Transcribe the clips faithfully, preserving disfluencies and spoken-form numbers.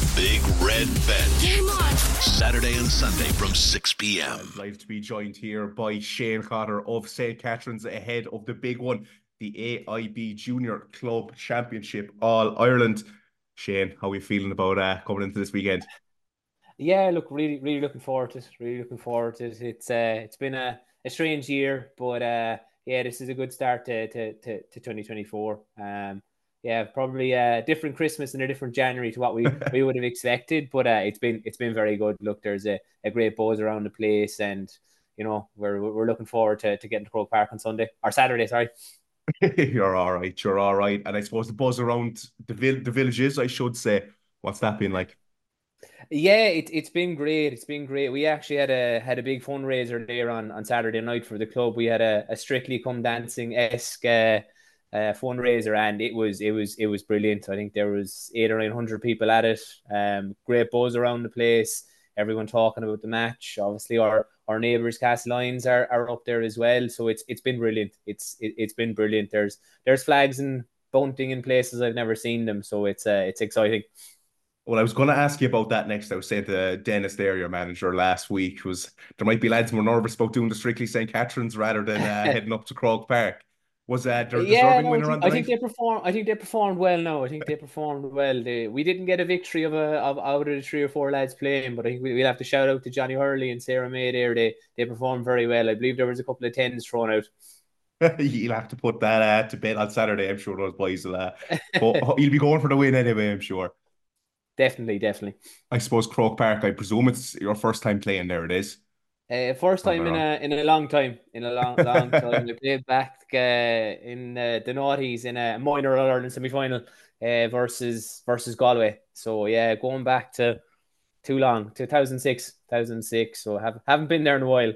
the Big Red Bench. Game on! Saturday and Sunday from six p.m. Delighted to be joined here by Shane Cotter of Saint Catherine's ahead of the big one, the A I B Junior Club Championship All-Ireland. Shane, how are you feeling about uh, coming into this weekend? Yeah, look, really, really looking forward to it. Really looking forward to it. It's uh, it's been a, a strange year, but uh, yeah, this is a good start to to to, to twenty twenty-four. Um, yeah, probably a different Christmas and a different January to what we, we would have expected, but uh, it's been it's been very good. Look, there's a, a great buzz around the place, and you know we're we're looking forward to, to getting to Croke Park on Sunday or Saturday. Sorry. You're all right. You're all right, and I suppose the buzz around the vil- the villages, I should say, what's that been like? Yeah, it, it's been great. It's been great. We actually had a had a big fundraiser there on, on Saturday night for the club. We had a, a Strictly Come Dancing-esque uh, uh, fundraiser, and it was it was it was brilliant. I think there was eight or nine hundred people at it. Um, great buzz around the place. Everyone talking about the match. Obviously, our our neighbours Castlelyons are, are up there as well. So it's it's been brilliant. It's it, it's been brilliant. There's there's flags and bunting in places I've never seen them. So it's uh, it's exciting. Well, I was going to ask you about that next. I was saying to Denis there, your manager, last week, was there might be lads more nervous about doing the Strictly Saint Catherine's rather than uh, heading up to Croke Park. Was that their yeah, deserving no, winner on the I night? think they performed. I think they performed well. No, I think they performed well. They, we didn't get a victory of a of out of the three or four lads playing, but I think we, we'll have to shout out to Johnny Hurley and Sarah May there. They they performed very well. I believe there was a couple of tens thrown out. You'll have to put that uh, to bed on Saturday. I'm sure those boys will. Uh, but you'll be going for the win anyway, I'm sure. Definitely, definitely. I suppose Croke Park, I presume it's your first time playing there, it is? Uh, first time in a, in a long time, in a long, long time. We played back uh, in uh, the noughties in a minor All-Ireland semi-final uh, versus versus Galway. So yeah, going back to too long, two thousand six, two thousand six. So have, haven't been there in a while.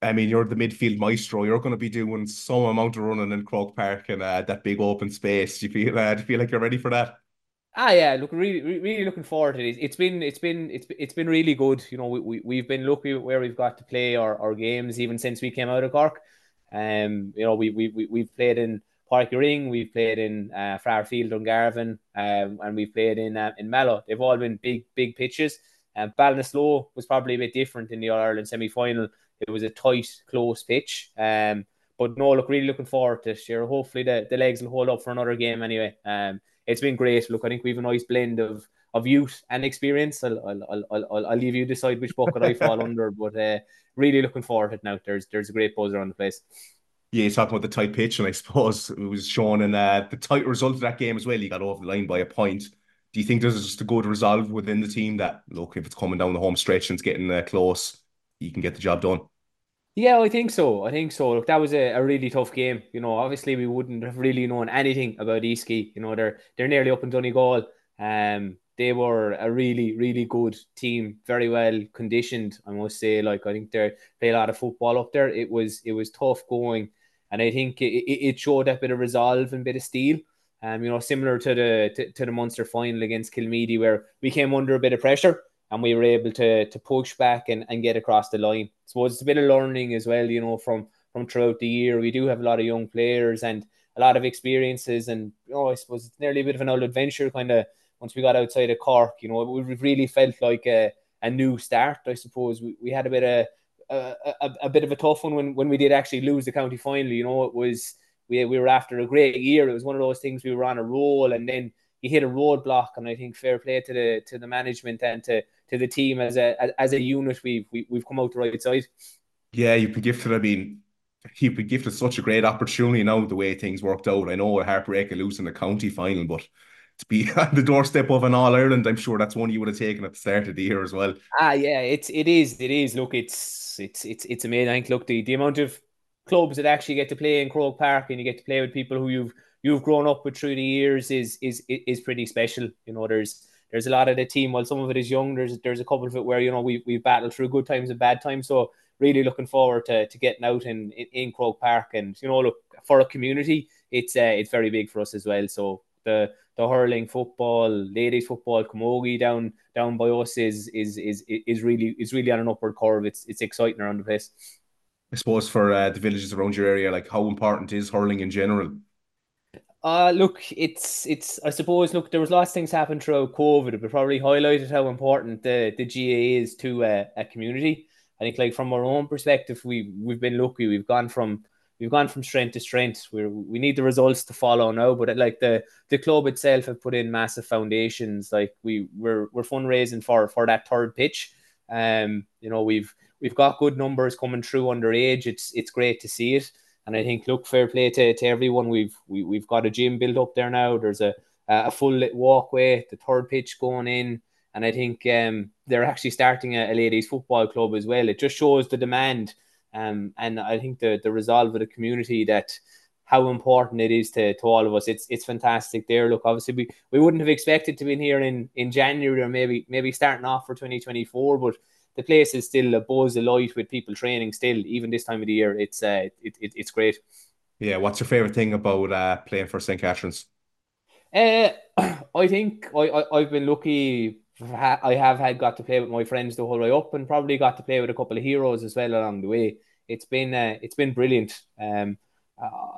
I mean, you're the midfield maestro. You're going to be doing some amount of running in Croke Park and uh, that big open space. Do you feel, uh, do you feel like you're ready for that? Ah, yeah. Look, really, really looking forward to it. It's been, it's been, it's it's been really good. You know, we, we we've been lucky where we've got to play our, our games even since we came out of Cork. Um, you know, we we we we've played in Páirc Uí Rinn, we've played in uh, Friarfield and Garvin, um, and we've played in uh, in Mallow. They've all been big, big pitches. And um, Ballinasloe was probably a bit different in the All Ireland semi final. It was a tight, close pitch. Um, but no, look, really looking forward to this year. Hopefully, the, the legs will hold up for another game anyway. Um. It's been great. Look, I think we have a nice blend of, of youth and experience. I'll I'll I'll I'll, I'll leave you decide which bucket I fall under, but uh, really looking forward to it now. There's there's a great buzz around the place. Yeah, you're talking about the tight pitch, and I suppose it was shown in uh, the tight result of that game as well. You got over the line by a point. Do you think there's just a good resolve within the team that look, if it's coming down the home stretch and it's getting uh, close, you can get the job done? Yeah, I think so. I think so. Look, that was a, a really tough game. You know, obviously we wouldn't have really known anything about Eski. You know, they're they're nearly up in Donegal. Um, they were a really, really good team, very well conditioned, I must say. Like, I think they play a lot of football up there. It was it was tough going, and I think it, it showed a bit of resolve and a bit of steel. Um, you know, similar to the to, to the Munster final against Kilmeedy, where we came under a bit of pressure. And we were able to to push back and, and get across the line. So it's a bit of learning as well, you know, from, from throughout the year. We do have a lot of young players and a lot of experiences. And, you know, I suppose it's nearly a bit of an old adventure kind of once we got outside of Cork. You know, we really felt like a, a new start, I suppose. We we had a bit of a, a, a bit of a tough one when, when we did actually lose the county final. You know, it was we we were after a great year. It was one of those things we were on a roll and then you hit a roadblock, and I think fair play to the to the management and to, to the team as a as a unit. We've we, we've come out the right side. Yeah, you've been gifted. I mean, you've been gifted such a great opportunity now. The way things worked out, I know a heartbreaker losing the county final, but to be on the doorstep of an All Ireland, I'm sure that's one you would have taken at the start of the year as well. Ah, yeah, it's it is it is. Look, it's it's it's it's amazing. I think look the, the amount of clubs that actually get to play in Croke Park and you get to play with people who you've. You've grown up with through the years is is is pretty special. You know, there's there's a lot of the team. While some of it is young, there's there's a couple of it where you know we we've battled through good times and bad times. So really looking forward to to getting out in in, in Croke Park, and you know, look for a community. It's uh, it's very big for us as well. So the the hurling, football, ladies football, camogie down down by us is is is is really is really on an upward curve. It's it's exciting around the place. I suppose for uh, the villages around your area, like how important is hurling in general? Uh, look, it's, it's, I suppose, look, there was lots of things happened throughout COVID, but probably highlighted how important the, the G A A is to a, a community. I think, like, from our own perspective, we, we've been lucky. We've gone from, we've gone from strength to strength. We we need the results to follow now, but it, like, the, the club itself have put in massive foundations. Like, we we're, we're fundraising for, for that third pitch. Um, you know, we've, we've got good numbers coming through underage. It's, it's great to see it. And I think, look, fair play to, to everyone. We've we, we've got a gym built up there now. There's a a full lit walkway, the third pitch going in, and I think um they're actually starting a, a ladies football club as well. It just shows the demand, um, and I think the the resolve of the community, that how important it is to, to all of us. It's it's fantastic there. Look, obviously we, we wouldn't have expected to be in here in, in January, or maybe maybe starting off for twenty twenty-four, but the place is still a buzz alight with people training still, even this time of the year. It's uh, it, it it's great. Yeah, what's your favourite thing about uh, playing for Saint Catherine's? Uh, I think I, I, I've been lucky. I have had got to play with my friends the whole way up, and probably got to play with a couple of heroes as well along the way. It's been uh, it's been brilliant. Um,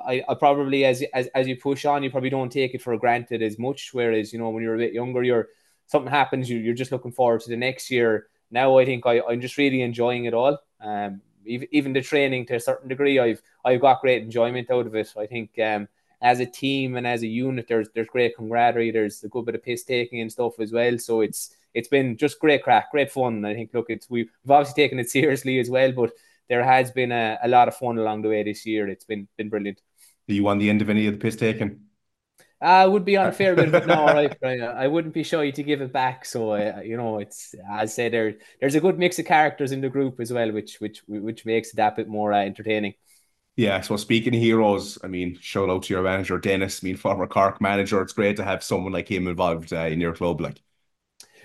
I, I probably, as, as as you push on, you probably don't take it for granted as much. Whereas, you know, when you're a bit younger, you're something happens, you, you're just looking forward to the next year. Now I think I, I'm just really enjoying it all. Um, even, even the training, to a certain degree, I've I've got great enjoyment out of it. I think um, as a team and as a unit, there's there's great camaraderie. There's a good bit of piss taking and stuff as well. So it's it's been just great crack, great fun. I think, look, it's we've obviously taken it seriously as well, but there has been a, a lot of fun along the way this year. It's been been brilliant. Are you on the end of any of the piss taking? I would be on a fair bit, but no, right, right. I wouldn't be shy to give it back. So, uh, you know, it's, as I say, there, there's a good mix of characters in the group as well, which which which makes it that bit more uh, entertaining. Yeah, so speaking of heroes, I mean, shout out to your manager, Denis. I mean, former Cork manager. It's great to have someone like him involved uh, in your club. Like,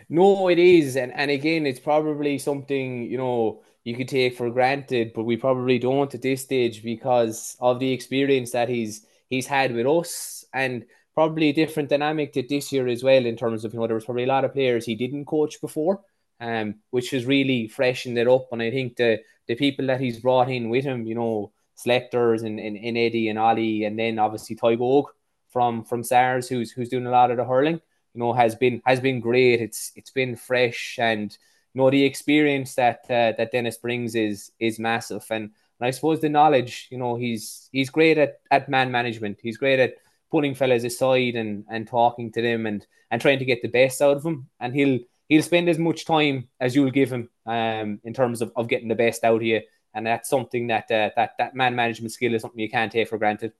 no, it is. And, and again, it's probably something, you know, you could take for granted, but we probably don't at this stage because of the experience that he's he's had with us. And probably a different dynamic to this year as well, in terms of, you know, there was probably a lot of players he didn't coach before, um, which has really freshened it up. And I think the the people that he's brought in with him, you know, selectors and, and, and Eddie and Ollie, and then obviously Tygogue from from SARS, who's who's doing a lot of the hurling, you know, has been has been great. It's it's been fresh, and you know, the experience that uh, that Denis brings is is massive. And, and I suppose the knowledge, you know, he's he's great at at man management. He's great at pulling fellas aside and, and talking to them and, and trying to get the best out of them. And he'll he'll spend as much time as you'll give him um, in terms of, of getting the best out of you. And that's something that uh, that that man management skill is something you can't take for granted.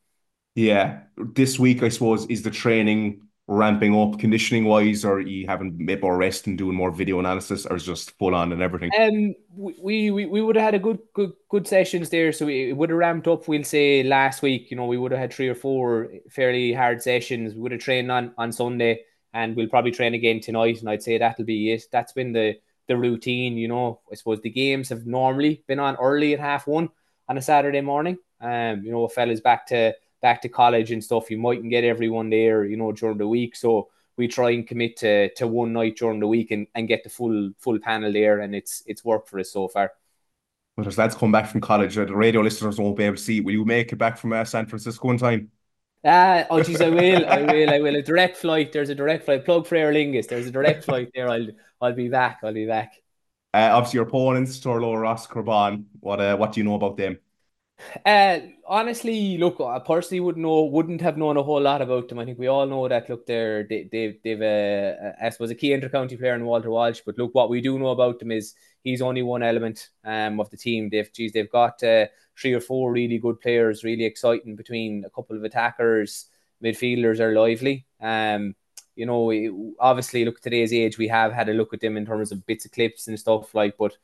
Yeah. This week, I suppose, is the training ramping up conditioning wise, or are you having a bit more rest and doing more video analysis, or is just full on and everything? Um, we, we, we would have had a good good good sessions there, so it would have ramped up. We'll say last week, you know, we would have had three or four fairly hard sessions. We would have trained on, on Sunday, and we'll probably train again tonight. And I'd say that'll be it. That's been the the routine, you know. I suppose the games have normally been on early at half one on a Saturday morning. Um, you know, fellas back to. back to college and stuff, you mightn't get everyone there, you know, during the week. So we try and commit to, to one night during the week and, and get the full full panel there, and it's it's worked for us so far. Well, there's lads come back from college. The radio listeners won't be able to see. Will you make it back from uh, San Francisco in time? Ah, oh geez, I will, I will, I will. A direct flight. There's a direct flight. Plug for Aer Lingus. There's a direct flight there. I'll I'll be back. I'll be back. Uh, obviously, your opponents, Torlo or Oscar Bon. What uh, what do you know about them? Uh, honestly, look, I personally wouldn't know, wouldn't have known a whole lot about them. I think we all know that. Look, they're they they've they've uh, I suppose a key intercounty player in Walter Walsh. But look, what we do know about them is he's only one element um of the team. They've geez, they've got uh, three or four really good players, really exciting between a couple of attackers, midfielders are lively. Um, you know, it, obviously, look, today's age, we have had a look at them in terms of bits of clips and stuff like, but.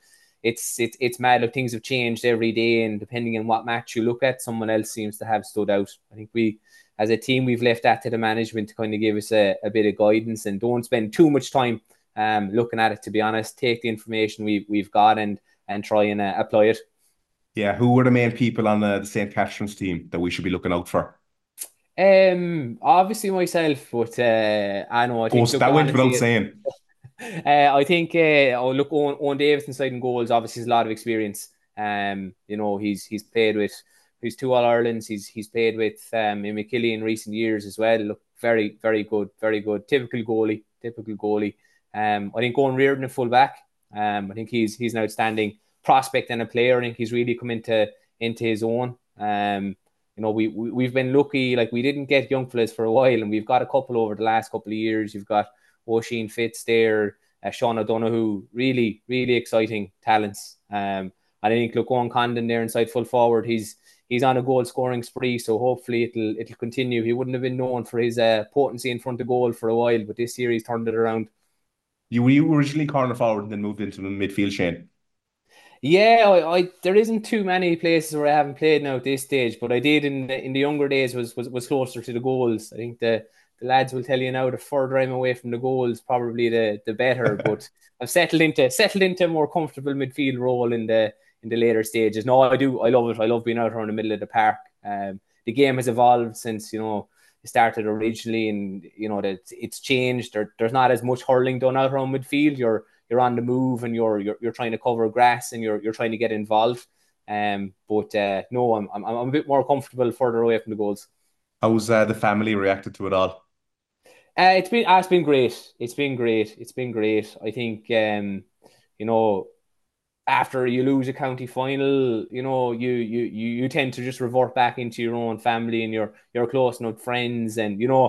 It's it's it's mad. Look, things have changed every day, and depending on what match you look at, someone else seems to have stood out. I think we, as a team, we've left that to the management to kind of give us a, a bit of guidance, and don't spend too much time um looking at it. To be honest, take the information we we've got and and try and uh, apply it. Yeah, who were the main people on the, the Saint Catherine's team that we should be looking out for? Um, obviously myself, but uh, I know I think oh, so that went without saying. Uh, I think, uh, oh, look, Owen, Owen Davis inside in goals, obviously, has a lot of experience. Um, you know, he's he's played with who's two All-Irelands. He's he's played with um, in McKilly in recent years as well. Look, very, very good, very good. Typical goalie, typical goalie. Um, I think Owen Reardon at full-back, um, I think he's he's an outstanding prospect and a player. I think he's really come into into his own. Um, you know, we, we, we've been lucky. Like, we didn't get young fellas for a while, and we've got a couple over the last couple of years. You've got OSheen Fitz there, uh, Sean O'Donoghue, really, really exciting talents. Um, and I think, look, Owen Condon there inside full forward, he's he's on a goal-scoring spree, so hopefully it'll it'll continue. He wouldn't have been known for his uh, potency in front of goal for a while, but this year he's turned it around. You were originally corner forward and then moved into midfield, Shane. Yeah, I, I there isn't too many places where I haven't played now at this stage, but I did in the, in the younger days was, was was closer to the goals. I think the, the lads will tell you now, the further I'm away from the goals, probably the the better. But I've settled into settled into a more comfortable midfield role in the in the later stages. No, I do. I love it. I love being out around the middle of the park. Um, the game has evolved since, you know, it started originally, and you know that it's changed. There, there's not as much hurling done out around midfield. You're You're on the move, and you're you're you're trying to cover grass, and you're you're trying to get involved. Um, but uh, no, I'm I'm I'm a bit more comfortable further away from the goals. How's uh, the family reacted to it all? Uh, it's been uh, it's been great. It's been great. It's been great. I think um, you know, after you lose a county final, you know, you you you you tend to just revert back into your own family and your your close enough friends, and you know.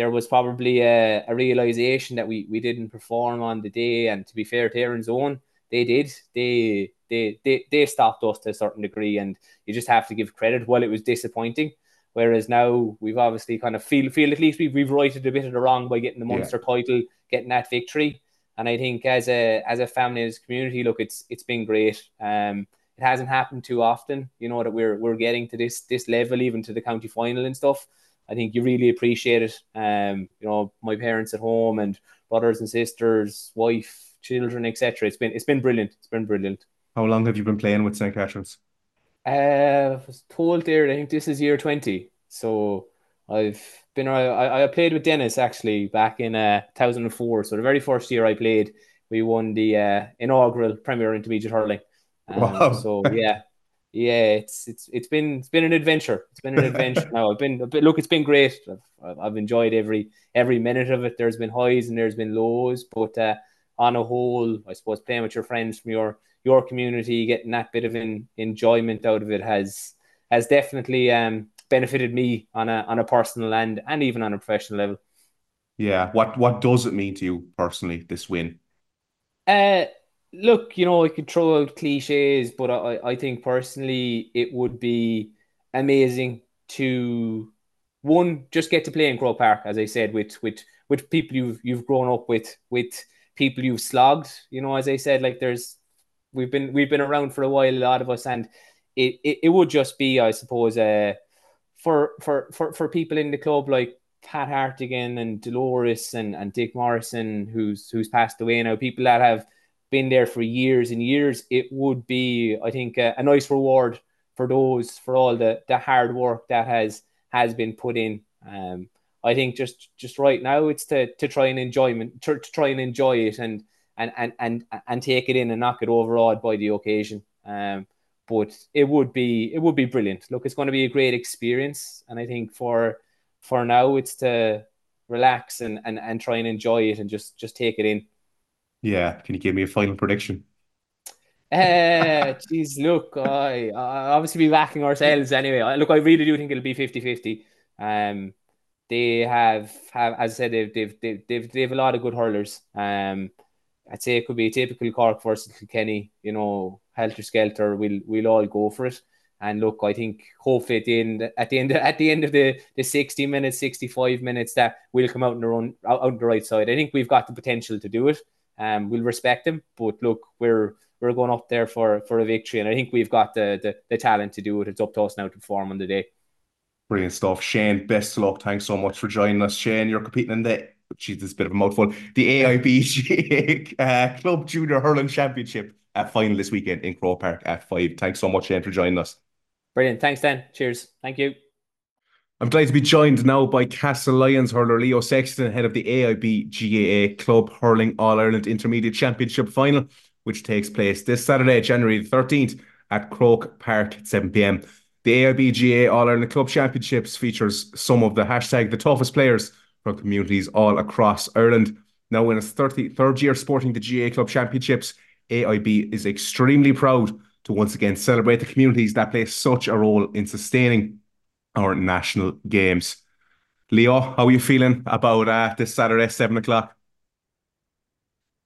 There was probably a, a realization that we, we didn't perform on the day, and to be fair to Aaron's own, they did. They they they they stopped us to a certain degree, and you just have to give credit. While it was disappointing, whereas now we've obviously kind of feel feel at least we've we've righted a bit of the wrong by getting the Munster yeah. title, getting that victory. And I think as a as a family, as a community, look, it's it's been great. Um, it hasn't happened too often, you know, that we're we're getting to this this level, even to the county final and stuff. I think you really appreciate it. Um, you know, my parents at home and brothers and sisters, wife, children, et cetera. It's been it's been brilliant. It's been brilliant. How long have you been playing with Saint Catherine's? Uh, I was told there, I think this is year twenty. So I've been I I played with Denis actually back in uh two thousand four. So the very first year I played, we won the uh, inaugural Premier Intermediate Hurling. Um, wow. So yeah. Yeah, it's it's it's been it's been an adventure. It's been an adventure. Now I've been look, it's been great. I've, I've enjoyed every every minute of it. There's been highs and there's been lows, but uh, on a whole, I suppose playing with your friends from your your community, getting that bit of in, enjoyment out of it has has definitely um, benefited me on a on a personal and and even on a professional level. Yeah, what what does it mean to you personally, this win? Uh. Look, you know, I could throw out cliches, but I, I think personally it would be amazing to, one, just get to play in Croke Park, as I said, with with with people you've you've grown up with, with people you've slogged. You know, as I said, like there's we've been we've been around for a while, a lot of us, and it, it, it would just be, I suppose, uh, for for for for people in the club like Pat Hartigan and Dolores and, and Dick Morrison, who's who's passed away now, people that have been there for years and years, it would be, I think, a, a nice reward for those, for all the, the hard work that has has been put in. Um, I think just just right now it's to to try and enjoyment to, to try and enjoy it and and and and and take it in and not get overawed by the occasion. Um, but it would be it would be brilliant. Look, it's going to be a great experience, and I think for for now it's to relax and and and try and enjoy it and just just take it in. Yeah, can you give me a final prediction? Uh, geez, look, I, I obviously be backing ourselves anyway. I, look, I really do think it'll be fifty fifty. Um, they have, have as I said, they've they've they've they've, they've a lot of good hurlers. Um, I'd say it could be a typical Cork versus Kilkenny. You know, helter skelter. We'll we'll all go for it. And look, I think hopefully at the end at the end at the end of the, the sixty minutes, sixty-five minutes, that we'll come out on the run out on the right side. I think we've got the potential to do it. Um, we'll respect them, but look, we're we're going up there for, for a victory, and I think we've got the, the the talent to do it. It's up to us now to perform on the day. Brilliant stuff, Shane. Best of luck. Thanks so much for joining us, Shane. You're competing in the geez, this is a bit of a mouthful. The A I B G A uh, Club Junior Hurling Championship uh, final this weekend in Croke Park at five. Thanks so much, Shane, for joining us. Brilliant. Thanks, Dan. Cheers. Thank you. I'm glad to be joined now by Castlelyons hurler Leo Sexton, head of the A I B G A A Club Hurling All-Ireland Intermediate Championship Final, which takes place this Saturday, January the thirteenth at Croke Park at seven p m. The A I B G A All-Ireland Club Championships features some of the hashtag the toughest players from communities all across Ireland. Now in its thirty-third year sporting the G A A Club Championships, A I B is extremely proud to once again celebrate the communities that play such a role in sustaining our national games. Leo, how are you feeling about uh, this Saturday, seven o'clock?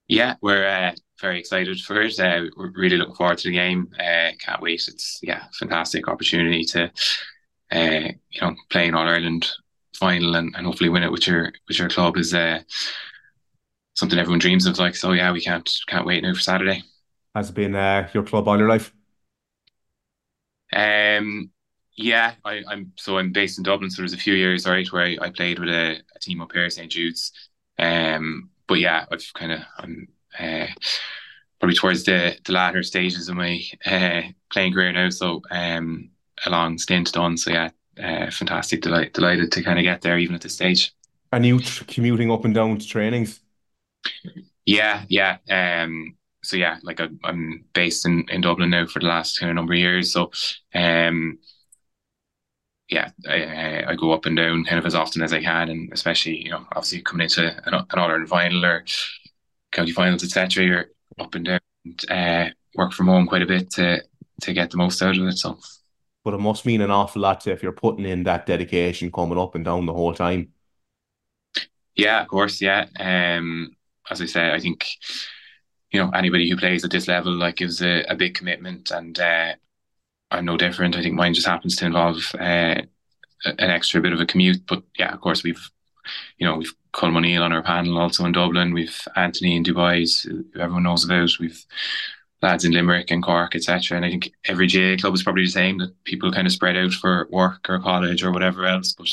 Yeah, we're uh, very excited for it. Uh, we're really looking forward to the game. Uh, can't wait. It's yeah, fantastic opportunity to uh, you know play an All-Ireland final and, and hopefully win it with your with your club is uh, something everyone dreams of. Like so, yeah, we can't can't wait now for Saturday. Has it been uh, your club all your life? Um, yeah, I, I'm so I'm based in Dublin. So there was a few years, right, where I, I played with a, a team up here, Saint Jude's. Um. But yeah, I've kind of I'm uh, probably towards the, the latter stages of my uh, playing career now, so um, a long stint done. So yeah, uh, fantastic, delight, delighted to kind of get there even at this stage. And you commuting up and down to trainings? Yeah, yeah. Um, so yeah, like I, I'm based in, in Dublin now for the last kind of number of years. So um, yeah, I, I go up and down kind of as often as I can, and especially, you know, obviously coming into an, an All-Ireland final or county finals, et cetera, you're up and down and uh, work from home quite a bit to to get the most out of it. So, but it must mean an awful lot to if you're putting in that dedication, coming up and down the whole time. Yeah, of course, yeah. Um, as I say, I think, you know, anybody who plays at this level, like, gives a, a big commitment, and uh, I'm no different. I think mine just happens to involve uh, an extra bit of a commute. But yeah, of course, we've, you know, we've Colm O'Neill on our panel also in Dublin. We've Anthony in Dubai, who everyone knows about. We've lads in Limerick and Cork, et cetera. And I think every G A A club is probably the same, that people kind of spread out for work or college or whatever else. But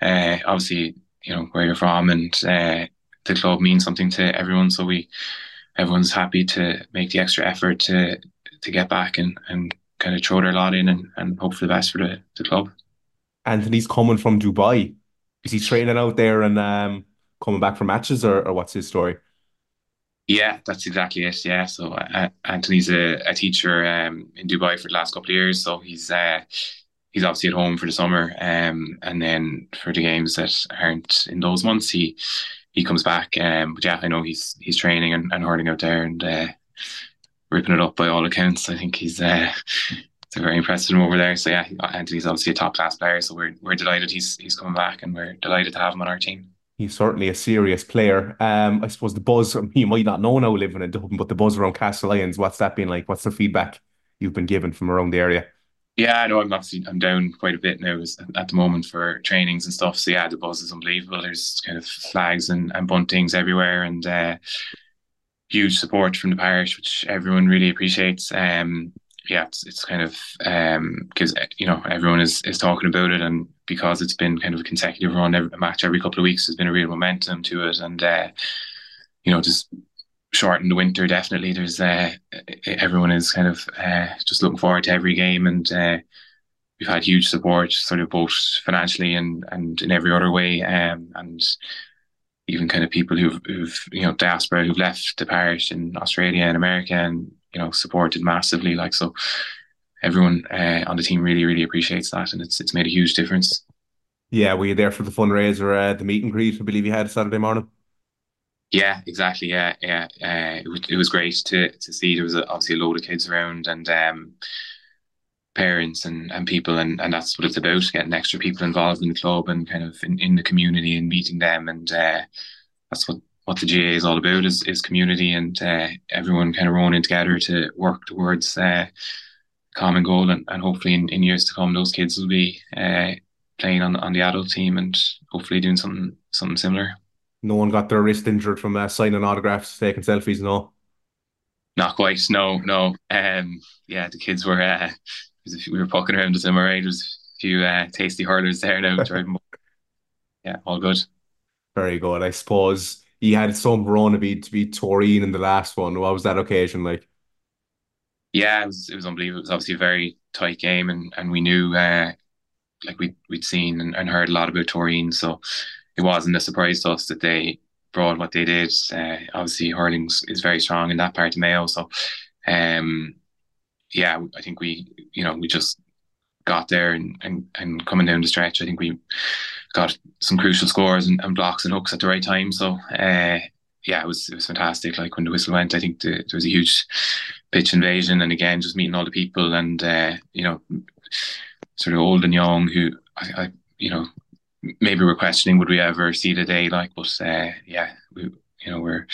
uh, obviously, you know, where you're from and uh, the club means something to everyone. So we, everyone's happy to make the extra effort to to get back and and. kind of throw their lot in and, and hope for the best for the, the club. Anthony's coming from Dubai. Is he training out there and um, coming back for matches, or, or what's his story? Yeah, that's exactly it. Yeah, so uh, Anthony's a, a teacher um, in Dubai for the last couple of years, so he's uh, he's obviously at home for the summer, um, and then for the games that aren't in those months, he he comes back. Um, but yeah, I know he's he's training and, and hurling out there and Uh, ripping it up by all accounts. I think he's uh, they're very impressed with him over there. So yeah, Anthony's obviously a top class player. So we're we're delighted he's he's coming back, and we're delighted to have him on our team. He's certainly a serious player. Um, I suppose the buzz, you might not know now living in Dublin, but the buzz around Castlelyons, what's that been like? What's the feedback you've been given from around the area? Yeah, I know I'm obviously I'm down quite a bit now at the moment for trainings and stuff. So yeah, the buzz is unbelievable. There's kind of flags and and buntings everywhere, and uh, huge support from the parish, which everyone really appreciates. Um, yeah, it's, it's kind of um because you know everyone is is talking about it, and because it's been kind of a consecutive run, every, a match every couple of weeks, there's been a real momentum to it, and uh, you know just short in the winter, definitely there's uh everyone is kind of uh just looking forward to every game, and uh, we've had huge support, sort of both financially and and in every other way, um and. Even kind of people who've, who've, you know, diaspora who've left the parish in Australia and America, and you know, supported massively. Like so, everyone uh, on the team really, really appreciates that, and it's it's made a huge difference. Yeah, were you there for the fundraiser, uh, the meet and greet? I believe you had Saturday morning. Yeah, exactly. Yeah, yeah. Uh, it was it was great to to see. There was a, obviously a load of kids around, and um, parents and and people, and and that's what it's about, getting extra people involved in the club and kind of in, in the community and meeting them, and uh that's what what the G A A is all about, is is community, and uh everyone kind of rolling in together to work towards uh common goal, and, and hopefully in, in years to come those kids will be uh playing on on the adult team and hopefully doing something something similar. No one got their wrist injured from uh, signing autographs, taking selfies and all? Not quite, no no um yeah, the kids were uh we were poking around with them, all right. There's a few uh, tasty hurlers there now. Yeah, all good. Very good. I suppose you had some run to be to be Toreen in the last one. What was that occasion like? Yeah, it was it was unbelievable. It was obviously a very tight game, and and we knew uh, like we we'd seen and, and heard a lot about Toreen, so it wasn't a surprise to us that they brought what they did. Uh, obviously, hurling is very strong in that part of Mayo, so um. Yeah, I think we, you know, we just got there and, and, and coming down the stretch, I think we got some crucial scores and, and blocks and hooks at the right time. So uh, yeah, it was it was fantastic. Like when the whistle went, I think the, there was a huge pitch invasion, and again just meeting all the people and uh, you know, sort of old and young who I, I you know maybe were questioning would we ever see the day like, but uh, yeah, we you know we're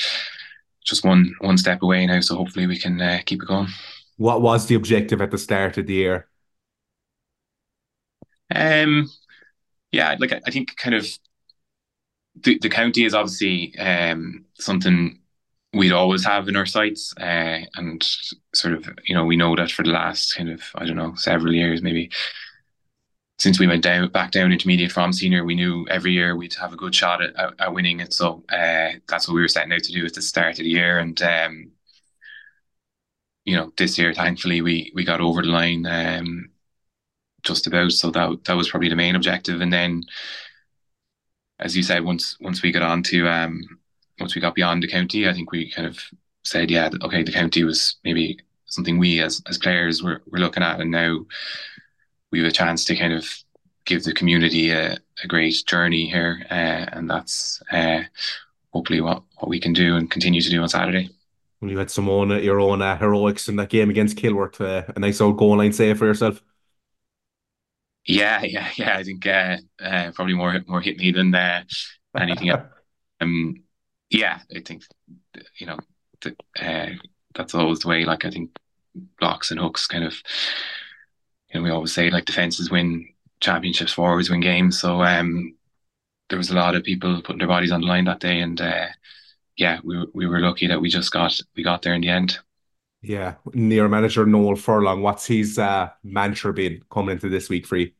just one one step away now, so hopefully we can uh, keep it going. What was the objective at the start of the year? Um, yeah, like I, I think kind of the, the county is obviously um, something we'd always have in our sights, uh, and sort of, you know, we know that for the last kind of, I don't know, several years maybe, since we went down back down intermediate from senior, we knew every year we'd have a good shot at, at, at winning it. So uh, that's what we were setting out to do at the start of the year. And, um, you know, this year, thankfully, we we got over the line um, just about. So that that was probably the main objective. And then, as you said, once once we got on to, um, once we got beyond the county, I think we kind of said, yeah, okay, the county was maybe something we as as players were, were looking at, and now we have a chance to kind of give the community a, a great journey here, uh, and that's uh, hopefully what, what we can do and continue to do on Saturday. Well, you had some own, your own uh, heroics in that game against Kilworth, uh, a nice old goal line save for yourself. Yeah, yeah, yeah. I think uh, uh, probably more more hit me than uh, anything else. Um, yeah, I think you know the, uh, that's always the way. Like I think blocks and hooks kind of. And we always say like defences win championships, forwards win games. So um, there was a lot of people putting their bodies on the line that day, and uh, yeah, we we were lucky that we just got we got there in the end. Yeah, near manager Noel Furlong, what's his uh, mantra been coming into this week for you?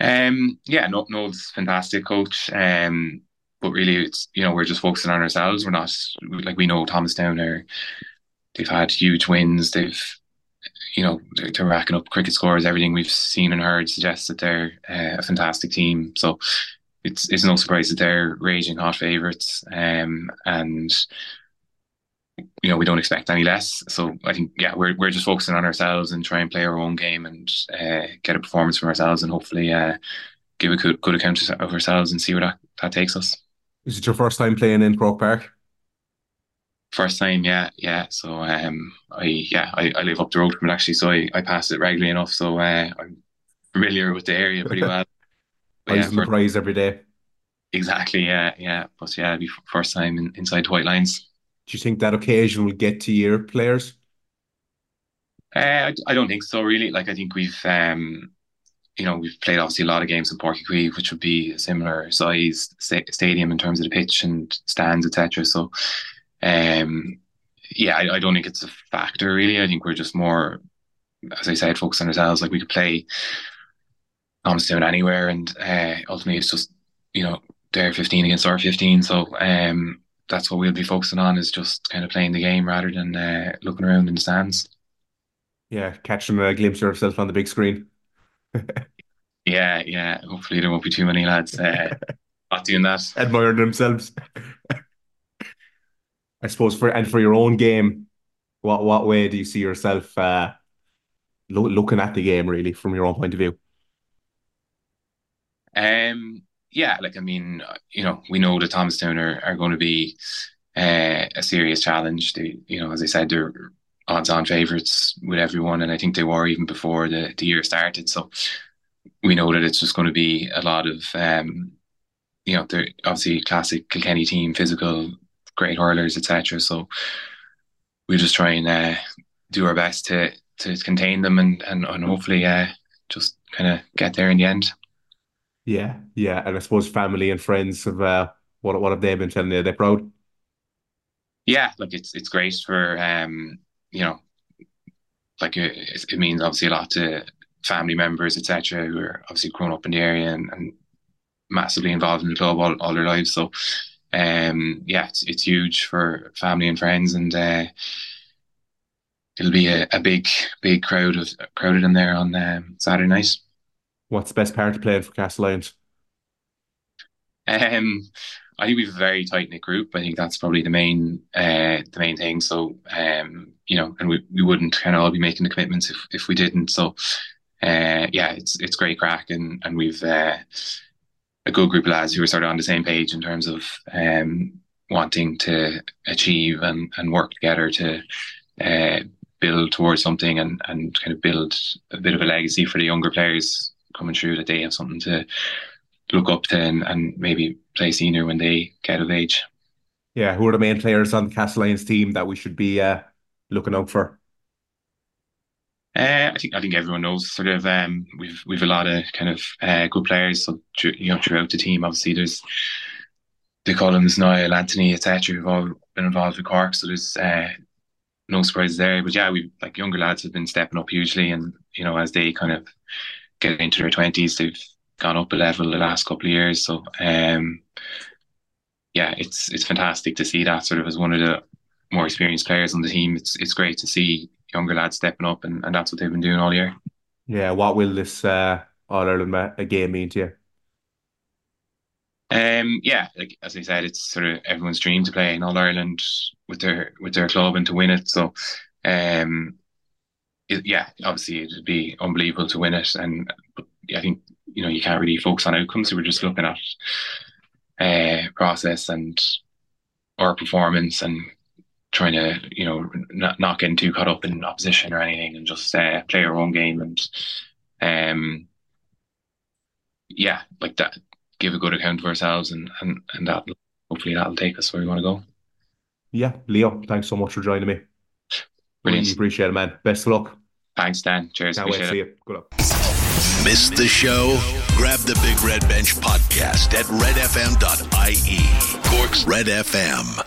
Um, yeah, no, Noel's fantastic coach. Um, but really, it's you know we're just focusing on ourselves. We're not like we know Thomastown are. They've had huge wins. They've You know, they're, they're racking up cricket scores. Everything we've seen and heard suggests that they're uh, a fantastic team. So it's it's no surprise that they're raging hot favourites. Um, and you know, we don't expect any less. So I think yeah, we're we're just focusing on ourselves and try and play our own game and uh, get a performance from ourselves and hopefully uh, give a good, good account of ourselves and see where that, that takes us. Is it your first time playing in Croke Park? First time, yeah, yeah. So, um, I yeah, I, I live up the road from it actually, so I, I pass it regularly enough. So, uh, I'm familiar with the area pretty well. Prize and prize every day. Exactly, yeah, yeah. But yeah, it'll be first time in, inside the white lines. Do you think that occasion will get to your players? Uh, I, I don't think so, really. Like, I think we've, um, you know, we've played obviously a lot of games in Páirc Uí Rinn, which would be a similar size st stadium in terms of the pitch and stands, et cetera. So. Um, yeah, I, I don't think it's a factor really. I think we're just more, as I said, focused on ourselves. Like we could play Thomastown anywhere, and uh, ultimately it's just you know their fifteen against our fifteen. So um, that's what we'll be focusing on is just kind of playing the game rather than uh, looking around in the stands. Yeah, catching a glimpse of yourself on the big screen. yeah, yeah. Hopefully there won't be too many lads uh, not doing that, admiring themselves. I suppose for and for your own game, what what way do you see yourself uh, lo looking at the game really from your own point of view? Um, yeah, like I mean, you know, we know that Thomastown are, are going to be uh, a serious challenge. They, you know, as I said, they're odds-on favourites with everyone, and I think they were even before the the year started. So we know that it's just going to be a lot of, um, you know, they're obviously classic Kilkenny team, physical. Great hurlers, et cetera. So we just try and uh, do our best to to contain them and and, and hopefully uh, just kind of get there in the end. Yeah, yeah, and I suppose family and friends have uh, what what have they been telling you? Are they proud? Yeah, like it's it's great for um you know like it, it means obviously a lot to family members, et cetera. Who are obviously grown up in the area and, and massively involved in the club all all their lives. So. Um, yeah, it's, it's huge for family and friends, and uh, it'll be a, a big, big crowd of crowded in there on um, Saturday night. What's the best part to play for Castlelyons? Um, I think we have a very tight knit group. I think that's probably the main, uh, the main thing. So, um, you know, and we, we wouldn't kind of all be making the commitments if if we didn't. So, uh, yeah, it's it's great crack, and and we've uh, a good group of lads who are sort of on the same page in terms of um, wanting to achieve and, and work together to uh, build towards something and, and kind of build a bit of a legacy for the younger players coming through, that they have something to look up to and, and maybe play senior when they get of age. Yeah, who are the main players on the Castlelyons team that we should be uh, looking out for? Uh, I think I think everyone knows sort of um, we've we've a lot of kind of uh, good players, so, you know, throughout the team. Obviously, there's the Collins, Niall, Anthony, et cetera, who've all been involved with Cork, so there's uh, no surprises there. But yeah, we like younger lads have been stepping up hugely, and you know, as they kind of get into their twenties, they've gone up a level the last couple of years. So um, yeah, it's it's fantastic to see that sort of as one of the more experienced players on the team. It's it's great to see younger lads stepping up, and, and that's what they've been doing all year. Yeah, what will this uh, All-Ireland game mean to you? Um, yeah, like as I said, it's sort of everyone's dream to play in All-Ireland with their with their club and to win it. So, um, it, yeah, obviously it'd be unbelievable to win it, and I think you know you can't really focus on outcomes. So we're just looking at uh, process and our performance and trying to, you know, not, not getting too caught up in opposition or anything, and just uh, play our own game and, um, yeah, like that, give a good account of ourselves, and and, and that hopefully that'll take us where we want to go. Yeah, Leo, thanks so much for joining me. Brilliant. Really appreciate it, man. Best of luck. Thanks, Dan. Cheers. Can't wait to see you. Good luck. Missed the show? Grab the Big Red Bench podcast at red f m dot i e. Cork's Red F M.